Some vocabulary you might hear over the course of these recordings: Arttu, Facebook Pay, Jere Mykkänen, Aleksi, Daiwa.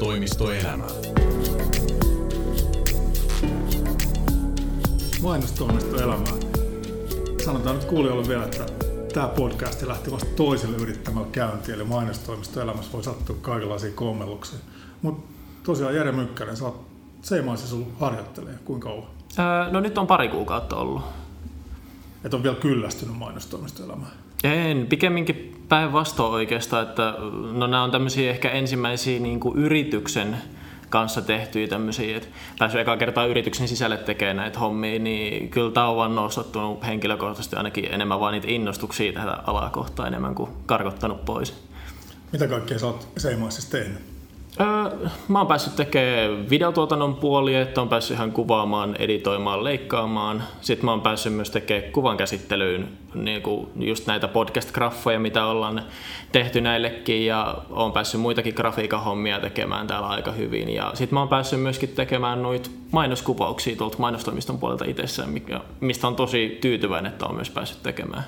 Mainostoimistoelämä. Mainostoimistoelämä. Sanotaan nyt kuulijoille vielä, että tämä podcast lähti vasta toiselle yrittämällä käyntiin, eli mainostoimistoelämässä voi sattua kaikenlaisia kommelluksia. Mutta tosiaan Jere Mykkänen, sä oot Seimaisessa ollut harjoittelija, kuinka kauan? No nyt on 2 kuukautta ollut. Et on vielä kyllästynyt mainostoimistoelämään? En, pikemminkin päinvastoin oikeastaan, että no nämä on tämmöisiä ehkä ensimmäisiä niin kuin yrityksen kanssa tehtyjä tämmöisiä, että päässyt ekaa kertaa yrityksen sisälle tekemään näitä hommia, niin kyllä tämä on vaan nostattunut henkilökohtaisesti ainakin enemmän vaan niitä innostuksia tähän alaa kohtaan enemmän kuin karkottanut pois. Mitä kaikkea sä oot Seimaisessa tehnyt? Mä oon päässyt tekemään videotuotannon puolia, että oon päässyt ihan kuvaamaan, editoimaan, leikkaamaan. Sitten mä oon päässyt myös tekemään kuvankäsittelyyn niin just näitä podcast-graffoja, mitä ollaan tehty näillekin. Ja oon päässyt muitakin grafiikan hommia tekemään täällä aika hyvin. Ja sitten mä oon päässyt myöskin tekemään noita mainoskuvauksia tuolta mainostoimiston puolelta itsessään, mistä on tosi tyytyväinen, että oon myös päässyt tekemään.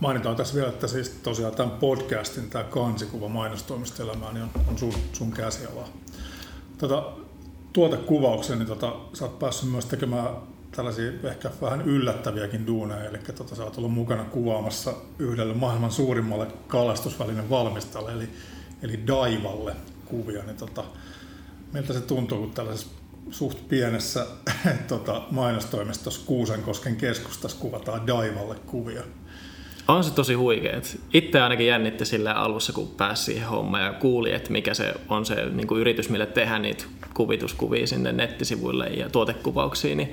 Mainitaan tässä vielä, että siis tosiaan tämän podcastin, tämä kansikuva mainostoimistoelämää, niin on sun käsialaa. Tuotekuvauksen, niin sä oot päässyt myös tekemään tällaisia ehkä vähän yllättäviäkin duuneja, eli sä oot ollut mukana kuvaamassa yhdelle maailman suurimmalle kalastusvälineen valmistajalle, eli Daiwalle kuvia. Niin miltä se tuntuu, kun tällaisessa suht pienessä mainostoimistossa Kuusankosken keskustassa kuvataan Daiwalle kuvia? On se tosi huikeet. Itse ainakin jännitti sillä alussa, kun pääsi siihen hommaan ja kuuli, että mikä se on se niin kuin yritys, millä tehdään niitä kuvituskuvia sinne nettisivuille ja tuotekuvauksiin. Niin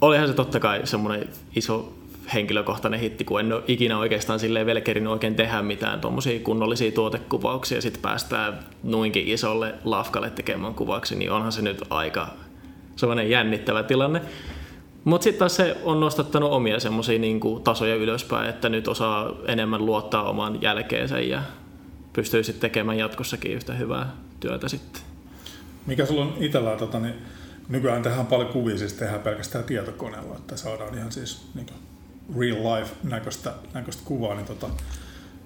olihan se totta kai semmoinen iso henkilökohtainen hitti, kun en ole ikinä oikeastaan silleen vielä kerinyt oikein tehdä mitään tuommoisia kunnollisia tuotekuvauksia ja sitten päästään noinkin isolle lafkalle tekemään kuvaksi, niin onhan se nyt aika semmoinen jännittävä tilanne. Mutta sitten taas se on nostattanut omia semmoisia niinku tasoja ylöspäin, että nyt osaa enemmän luottaa oman jälkeensä ja pystyy sitten tekemään jatkossakin yhtä hyvää työtä sitten. Mikä sulla on itsellään, niin nykyään tehdään paljon kuvia, siis tehdään pelkästään tietokoneella, että saadaan ihan siis niinku real life näköistä kuvaa, niin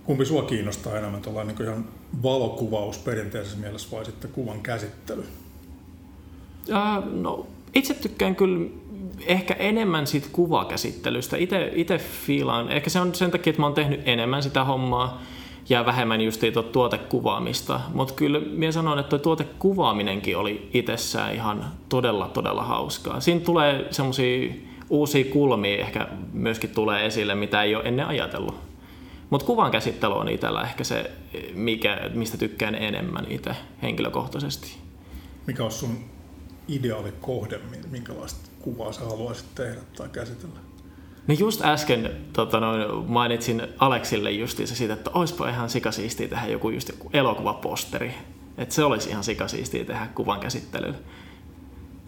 kumpi sua kiinnostaa enemmän, tuollainen niinku ihan valokuvaus perinteisessä mielessä vai sitten kuvan käsittely? No itse tykkään kyllä ehkä enemmän siitä kuvakäsittelystä. Itse fiilaan, ehkä se on sen takia, että mä oon tehnyt enemmän sitä hommaa ja vähemmän justiin tuotekuvaamista. Mutta kyllä minä sanon, että tuotekuvaaminenkin oli itsessään ihan todella hauskaa. Siinä tulee semmoisia uusia kulmia ehkä myöskin tulee esille, mitä ei ole ennen ajatellut. Mutta kuvan käsittely on itsellä ehkä se, mistä tykkään enemmän itse henkilökohtaisesti. Mikä on sun ideaali kohde, minkälaista kuvaa sä haluaisit tehdä tai käsitellä? No just äsken mainitsin Aleksille justiinsa siitä, että olisipa ihan sikasiistiä tehdä joku elokuvaposteri. Että se olisi ihan sikasiistiä tehdä kuvan käsittelyllä.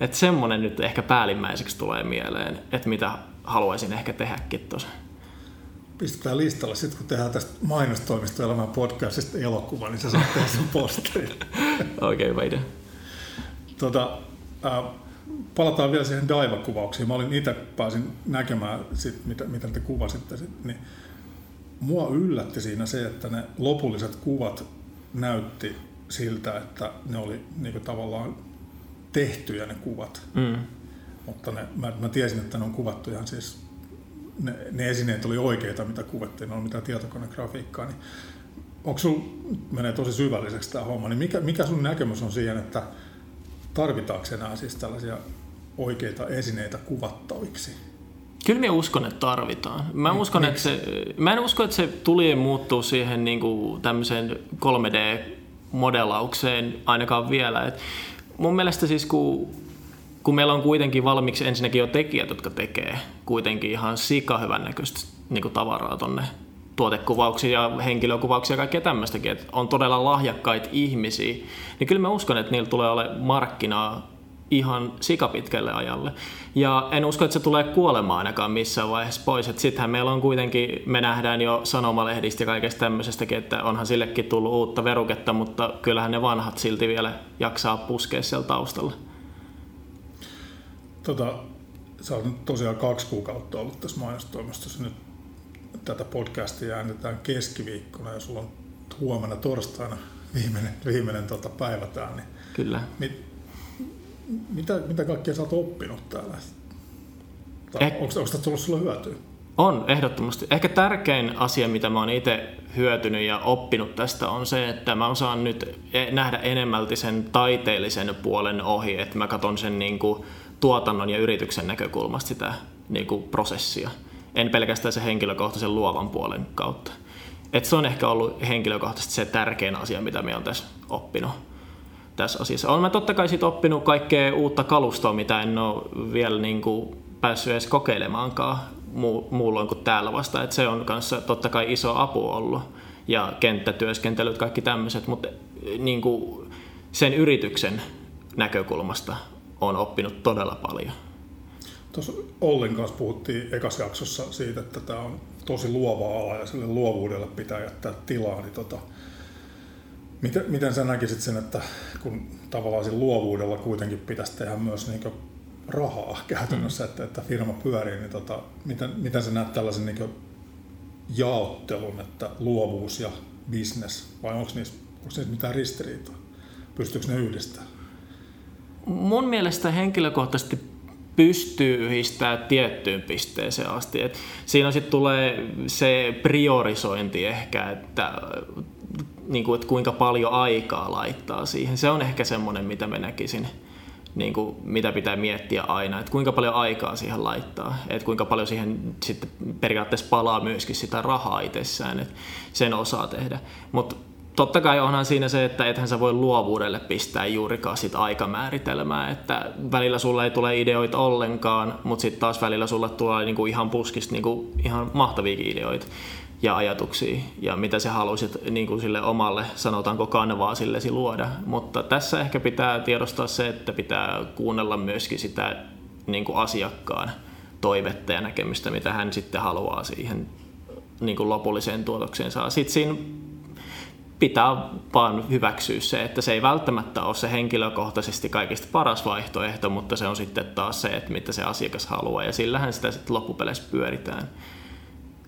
Että semmonen nyt ehkä päällimmäiseksi tulee mieleen, että mitä haluaisin ehkä tehdäkin tuossa. Pistetään listalle, sitten kun tehdään tästä mainostoimistoelämän podcastista elokuva, niin sä saat tehdä sen posterin. Okei, väide. Palataan vielä siihen Daiwa-kuvauksiin. Mä olin itse pääsin näkemään, mitä te kuvasitte. Niin mua yllätti siinä se, että ne lopulliset kuvat näytti siltä, että ne oli niinku tavallaan tehtyjä ne kuvat. Mm. Mutta mä tiesin, että ne on kuvattu ihan siis, ne esineet oli oikeita, mitä kuvattiin, ne oli mitään tietokonegrafiikkaa. Niin onko sulla, menee tosi syvälliseksi tämä homma, niin mikä sun näkemys on siihen, että tarvitaanko enää siis tällaisia oikeita esineitä kuvattaviksi? Kyllä minä uskon, että tarvitaan. Mä en usko, että se tulee muuttuu siihen niin kuin tämmöiseen 3D-modelaukseen ainakaan vielä. Et mun mielestä siis kun meillä on kuitenkin valmiiksi ensinnäkin jo tekijät, jotka tekee kuitenkin ihan sikahyvän näköistä niin kuin tavaraa tonne tuotekuvauksia ja henkilökuvauksia ja kaikkea tämmöistäkin, että on todella lahjakkaita ihmisiä, niin kyllä mä uskon, että niillä tulee olemaan markkinaa ihan sikapitkälle ajalle. Ja en usko, että se tulee kuolemaan ainakaan missään vaiheessa pois, että sittenhän meillä on kuitenkin, me nähdään jo sanomalehdistä ja kaikesta tämmöisestäkin, että onhan sillekin tullut uutta veruketta, mutta kyllähän ne vanhat silti vielä jaksaa puskea siellä taustalla. Sä oot nyt tosiaan 2 kuukautta ollut tässä mainostoimistossa nyt. Tätä podcastia äänitetään keskiviikkona ja sulla on huomenna torstaina viimeinen päivä täällä. Niin kyllä. Mitä kaikkea sä oot oppinut täällä? Onko tästä tullut sulle hyötyä? On, ehdottomasti. Ehkä tärkein asia, mitä mä oon itse hyötynyt ja oppinut tästä, on se, että mä osaan nyt nähdä enemmälti sen taiteellisen puolen ohi, että mä katson sen niin kuin tuotannon ja yrityksen näkökulmasta sitä niin kuin prosessia. En pelkästään sen henkilökohtaisen luovan puolen kautta. Et se on ehkä ollut henkilökohtaisesti se tärkein asia, mitä mä oon tässä oppinut. Tässä asiassa. Olen mä totta kai sit oppinut kaikkea uutta kalustoa, mitä en ole vielä niin kuin päässyt edes kokeilemaankaan muulloin kuin täällä vasta. Et se on kanssa totta kai iso apu ollut ja kenttätyöskentelyt, kaikki tämmöiset, mutta niin kuin sen yrityksen näkökulmasta olen oppinut todella paljon. Tuossa Ollin kanssa puhuttiin ekassa jaksossa siitä, että tämä on tosi luova ala ja sille luovuudelle pitää jättää tilaa. Niin miten sä näkisit sen, että kun tavallaan sen luovuudella kuitenkin pitäisi tehdä myös niin kuin rahaa käytännössä, että firma pyörii, niin miten sä näet tällaisen niin kuin jaottelun, että luovuus ja business, vai onko niissä mitään ristiriitaa? Pystyykö ne yhdistämään? Mun mielestä henkilökohtaisesti pystyy yhdistämään tiettyyn pisteeseen asti. Et siinä sitten tulee se priorisointi ehkä, että niin kuin, että kuinka paljon aikaa laittaa siihen. Se on ehkä semmoinen, mitä mä näkisin, niin kuin, mitä pitää miettiä aina, että kuinka paljon aikaa siihen laittaa, että kuinka paljon siihen sitten periaatteessa palaa myöskin sitä rahaa itsessään, että sen osaa tehdä. Mutta totta kai onhan siinä se, että ethän sä voi luovuudelle pistää juurikaan sitä aikamääritelmää, että välillä sulle ei tule ideoita ollenkaan, mutta sitten taas välillä sulle tulee niin kuin ihan puskista niin kuin ihan mahtaviakin ideoita ja ajatuksia, ja mitä sä haluaisit niin kuin sille omalle, sanotaanko kanvaa sillesi luoda. Mutta tässä ehkä pitää tiedostaa se, että pitää kuunnella myöskin sitä niin kuin asiakkaan toivetta ja näkemystä, mitä hän sitten haluaa siihen niin kuin lopulliseen tuotokseen saa. Sitten siinä pitää vaan hyväksyä se, että se ei välttämättä ole se henkilökohtaisesti kaikista paras vaihtoehto, mutta se on sitten taas se, että mitä se asiakas haluaa, ja sillähän sitä sitten loppupeleissä pyöritään.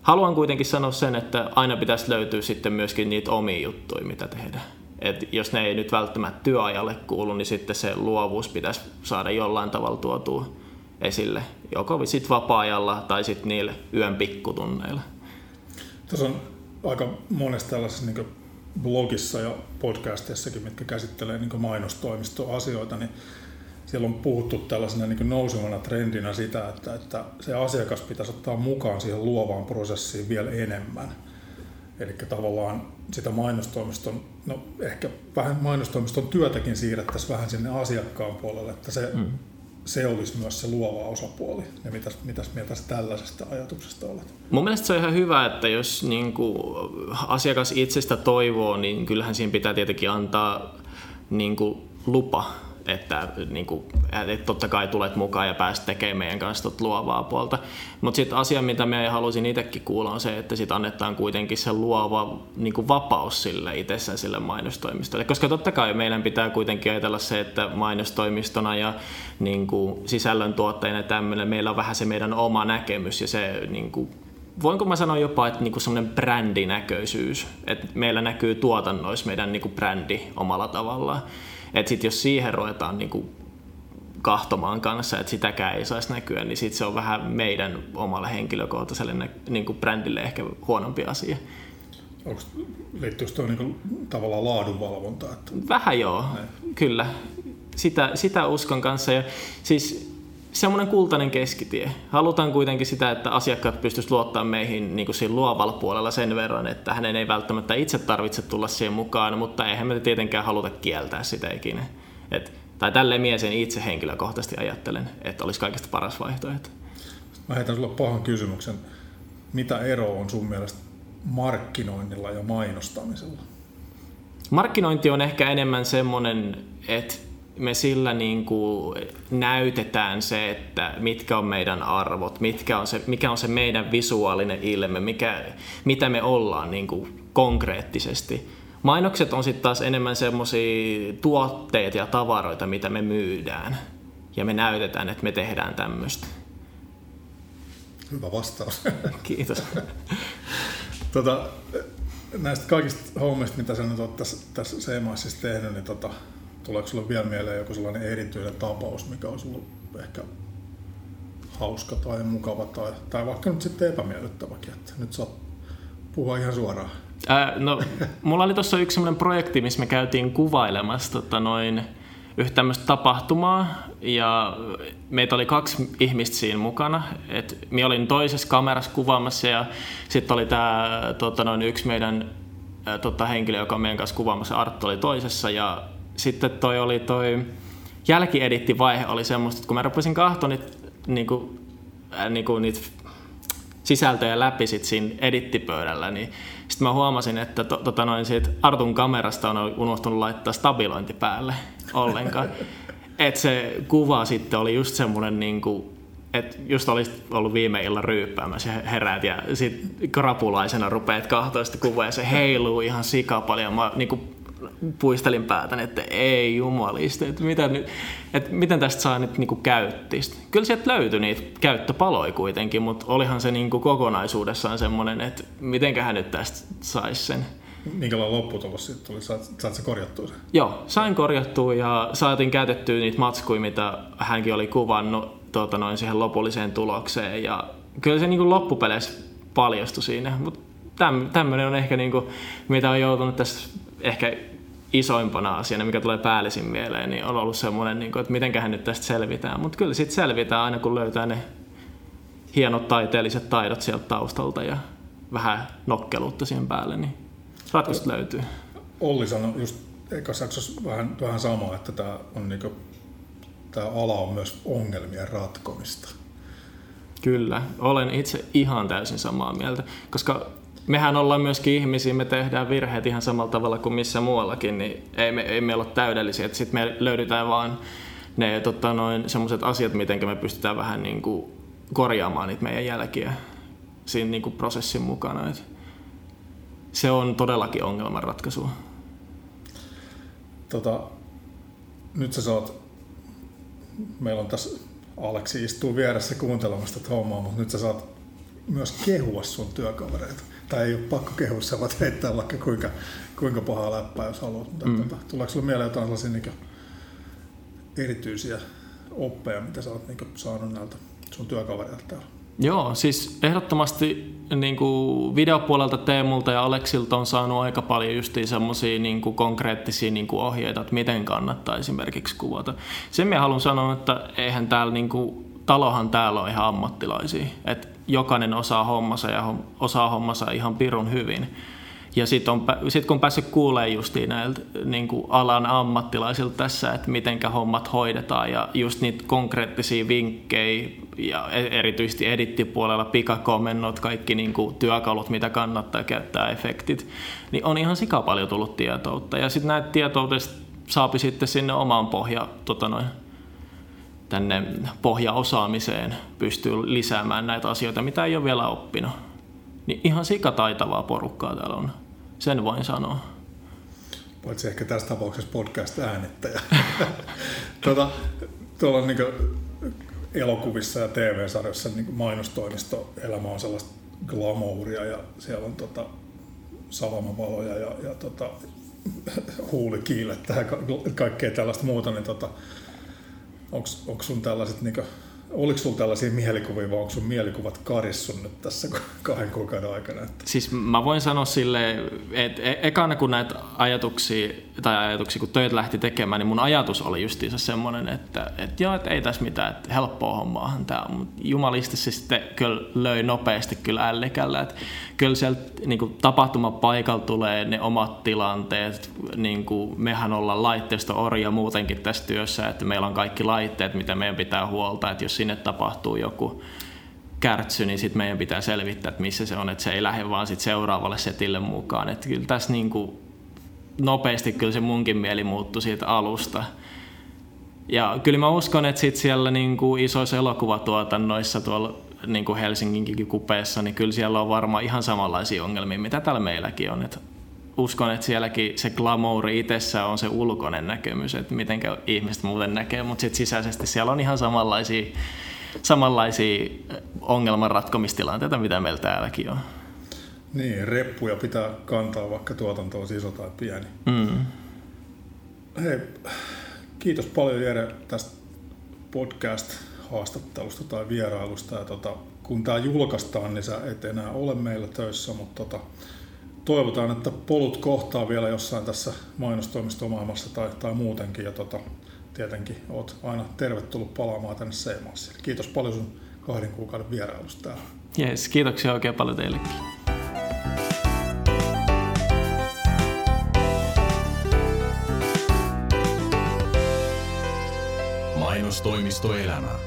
Haluan kuitenkin sanoa sen, että aina pitäisi löytyä sitten myöskin niitä omia juttuja, mitä tehdään. Et jos ne ei nyt välttämättä työajalle kuulu, niin sitten se luovuus pitäisi saada jollain tavalla tuotua esille. Joko sitten vapaa-ajalla tai sitten niillä yön pikkutunneilla. Tuossa on aika monessa tällaisessa niin blogissa ja podcasteissakin, mitkä käsittelee niin mainostoimistoasioita, niin siellä on puhuttu tällaisena niin kuin nousevana trendinä sitä, että se asiakas pitäisi ottaa mukaan siihen luovaan prosessiin vielä enemmän. Eli tavallaan sitä mainostoimiston, no ehkä vähän mainostoimiston työtäkin siirrettäisiin vähän sinne asiakkaan puolelle, että se olisi myös se luova osapuoli. Ja mitäs mieltä tällaisesta ajatuksesta olet? Mun mielestä se on ihan hyvä, että jos niin kuin asiakas itsestä toivoo, niin kyllähän siinä pitää tietenkin antaa niin kuin lupa. Että niin kuin, et totta kai tulet mukaan ja pääset tekemään meidän kanssa luovaa puolta. Mutta sitten asia, mitä minä halusin itsekin kuulla, on se, että sit annetaan kuitenkin se luova niin kuin vapaus sille itsessään sille mainostoimistolle. Koska totta kai meidän pitää kuitenkin ajatella se, että mainostoimistona ja niin kuin sisällöntuottajana tämmöinen, meillä on vähän se meidän oma näkemys ja se niin kuin, voinko mä sanoa jopa, että niinku semmoinen brändinäköisyys, että meillä näkyy tuotannoissa meidän niinku brändi omalla tavallaan. Että sitten jos siihen ruvetaan niinku kahtomaan kanssa, että sitäkään ei saisi näkyä, niin sitten se on vähän meidän omalle henkilökohtaiselle niinku brändille ehkä huonompi asia. Liittyykö tuo niinku tavallaan laadunvalvontaan? Että vähän joo, ne. Kyllä. Sitä uskon kanssa. Ja siis semmoinen kultainen keskitie. Halutaan kuitenkin sitä, että asiakkaat pystyisivät luottamaan meihin niin kuin siinä luovalla puolella sen verran, että hänen ei välttämättä itse tarvitse tulla siihen mukaan, mutta eihän me tietenkään haluta kieltää sitä ikinä. Tai tälleen minä sen itse henkilökohtaisesti ajattelen, että olisi kaikista paras vaihtoehto. Mä heitän sulle pahan kysymyksen. Mitä ero on sun mielestä markkinoinnilla ja mainostamisella? Markkinointi on ehkä enemmän semmoinen, että me sillä niin kuin näytetään se, että mitkä on meidän arvot, mikä on se meidän visuaalinen ilme, mitä me ollaan niin kuin konkreettisesti. Mainokset on sitten taas enemmän semmoisia tuotteita ja tavaroita, mitä me myydään. Ja me näytetään, että me tehdään tämmöistä. Hyvä vastaus. Kiitos. näistä kaikista hommista, mitä sä nyt oot tässä C-maissa tehnyt, niin tuleeko sulle vielä mieleen joku sellainen erityinen tapaus, mikä on sulle ehkä hauska tai mukava tai vaikka nyt sitten epämiellyttäväkin, että nyt saa puhua ihan suoraan? No, mulla oli tuossa yksi sellainen projekti, missä me käytiin kuvailemassa yhtä tämmöistä tapahtumaa, ja meitä oli 2 ihmistä siinä mukana. Et minä olin toisessa kamerassa kuvaamassa, ja sitten oli tämä yksi meidän henkilö, joka on meidän kanssa kuvaamassa, Arttu oli toisessa, ja sitten toi jälkiedittivaihe oli semmoista, että kun mä rupesin katsoa niitä sisältöjä läpi sit siinä edittipöydällä, niin sitten mä huomasin, että siitä Artun kamerasta on unohtunut laittaa stabilointi päälle ollenkaan. Että se kuva sitten oli just semmoinen, että just olisit ollut viime illan ryyppäämässä ja heräät ja sitten krapulaisena rupeat katsoa sitä kuvaa ja se heiluu ihan sikapaljon. Mä puistelin päätäni, että ei jumalista, että miten tästä saa nyt käyttistä. Kyllä sieltä löytyi niitä käyttöpaloja kuitenkin, mutta olihan se kokonaisuudessaan semmoinen, että mitenköhän nyt tästä saisi sen. Minkälainen lopputulos siitä tuli? Saat se korjattua sen? Joo, sain korjattua ja saatiin käytettyä niitä matskuja, mitä hänkin oli kuvannut siihen lopulliseen tulokseen. Ja kyllä se loppupeleissä paljastui siinä, mutta tämmöinen on ehkä mitä on joutunut tässä ehkä isoimpana asiana, mikä tulee päällisin mieleen, niin on ollut semmoinen, että mitenköhän nyt tästä selvitään. Mutta kyllä siitä selvitään aina, kun löytää ne hienot taiteelliset taidot sieltä taustalta ja vähän nokkeluutta siihen päälle, niin ratkaisut löytyy. Olli sanoi just ekassa jaksossa vähän samaa, että tämä ala on myös ongelmien ratkomista. Kyllä, olen itse ihan täysin samaa mieltä, koska mehän ollaan myöskin ihmisiä, me tehdään virheet ihan samalla tavalla kuin missä muuallakin, niin ei me olla täydellisiä. Sitten me löydetään vaan ne sellaiset asiat, miten me pystytään vähän korjaamaan niitä meidän jälkiä siinä prosessin mukana. Et se on todellakin ongelmanratkaisua. Nyt sä saat, meillä on tässä Aleksi istuu vieressä kuuntelemassa tätä hommaa, mutta nyt sä saat myös kehua sun työkavereita. Tai ei ole pakko kehua, sä voit heittää vaikka kuinka pahaa läppää, jos haluat. Tuleeko sulle mieleen jotain sellaisia erityisiä oppeja, mitä sä oot saanut näiltä sun työkavereilta täällä? Joo, siis ehdottomasti videopuolelta Teemulta ja Aleksilta on saanut aika paljon justiin semmoisia konkreettisia ohjeita, että miten kannattaa esimerkiksi kuvata. Sen minä haluan sanoa, että eihän täällä talohan täällä on ihan ammattilaisia, että jokainen osaa hommansa ihan pirun hyvin. Ja sit kun päässyt kuulemaan justiin näiltä alan ammattilaisilta tässä, että mitenkä hommat hoidetaan ja just niitä konkreettisia vinkkejä ja erityisesti edittipuolella pikakomennot, kaikki työkalut, mitä kannattaa käyttää, efektit, niin on ihan sikapaljon tullut tietoutta. Ja sitten näitä tietoudesta saapi sitten sinne omaan pohjaan tänne pohjaosaamiseen pystyy lisäämään näitä asioita, mitä ei ole vielä oppinut. Niin ihan sikataitavaa porukkaa täällä on, sen voin sanoa. Paitsi ehkä tässä tapauksessa podcast-äänittäjä. Tuolla on elokuvissa ja TV-sarjoissa mainostoimistoelämä on sellaista glamouria ja siellä on salamavaloja ja huulikiilettä ja kaikkea tällaista muuta. Niin oliko sulla tällaisia mielikuvia vai onko sun mielikuvat karissun nyt tässä 2 kuukauden aikana? Siis mä voin sanoa silleen, että ekana kun näitä ajatuksia, kun töitä lähti tekemään, niin mun ajatus oli justiinsa semmoinen, että ei tässä mitään, että helppoa hommaahan tää on. Mutta jumalisti se sitten kyllä löi nopeasti kyllä ällikällä. Että kyllä sieltä tapahtumapaikalla tulee ne omat tilanteet. Mehän ollaan laitteista-orja muutenkin tässä työssä, että meillä on kaikki laitteet, mitä meidän pitää huolta, että jos sinne tapahtuu joku kärtsy, niin sitten meidän pitää selvittää, että missä se on, että se ei lähde vaan sit seuraavalle setille mukaan. Että kyllä tässä nopeasti kyllä se munkin mieli muuttui siitä alusta. Ja kyllä mä uskon, että sit siellä isoissa elokuvatuotannoissa tuolla Helsinginkin kupeessa, niin kyllä siellä on varmaan ihan samanlaisia ongelmia, mitä täällä meilläkin on. Et uskon, että sielläkin se glamouri itsessään on se ulkoinen näkemys, että miten ihmiset muuten näkee, mutta sitten sisäisesti siellä on ihan samanlaisia ongelmanratkomistilanteita, mitä meillä täälläkin on. Niin, reppuja pitää kantaa, vaikka tuotanto on iso tai pieni. Mm. Hei, kiitos paljon Jere tästä podcast-haastattelusta tai vierailusta. Ja kun tämä julkaistaan, niin sä et enää ole meillä töissä, mutta toivotaan, että polut kohtaa vielä jossain tässä mainostoimistomaailmassa tai muutenkin. Ja tietenkin oot aina tervetullut palaamaan tänne Seimaasille. Kiitos paljon sun 2 kuukauden vierailusta täällä. Jees, kiitoksia oikein paljon teillekin. Mainostoimistoelämää.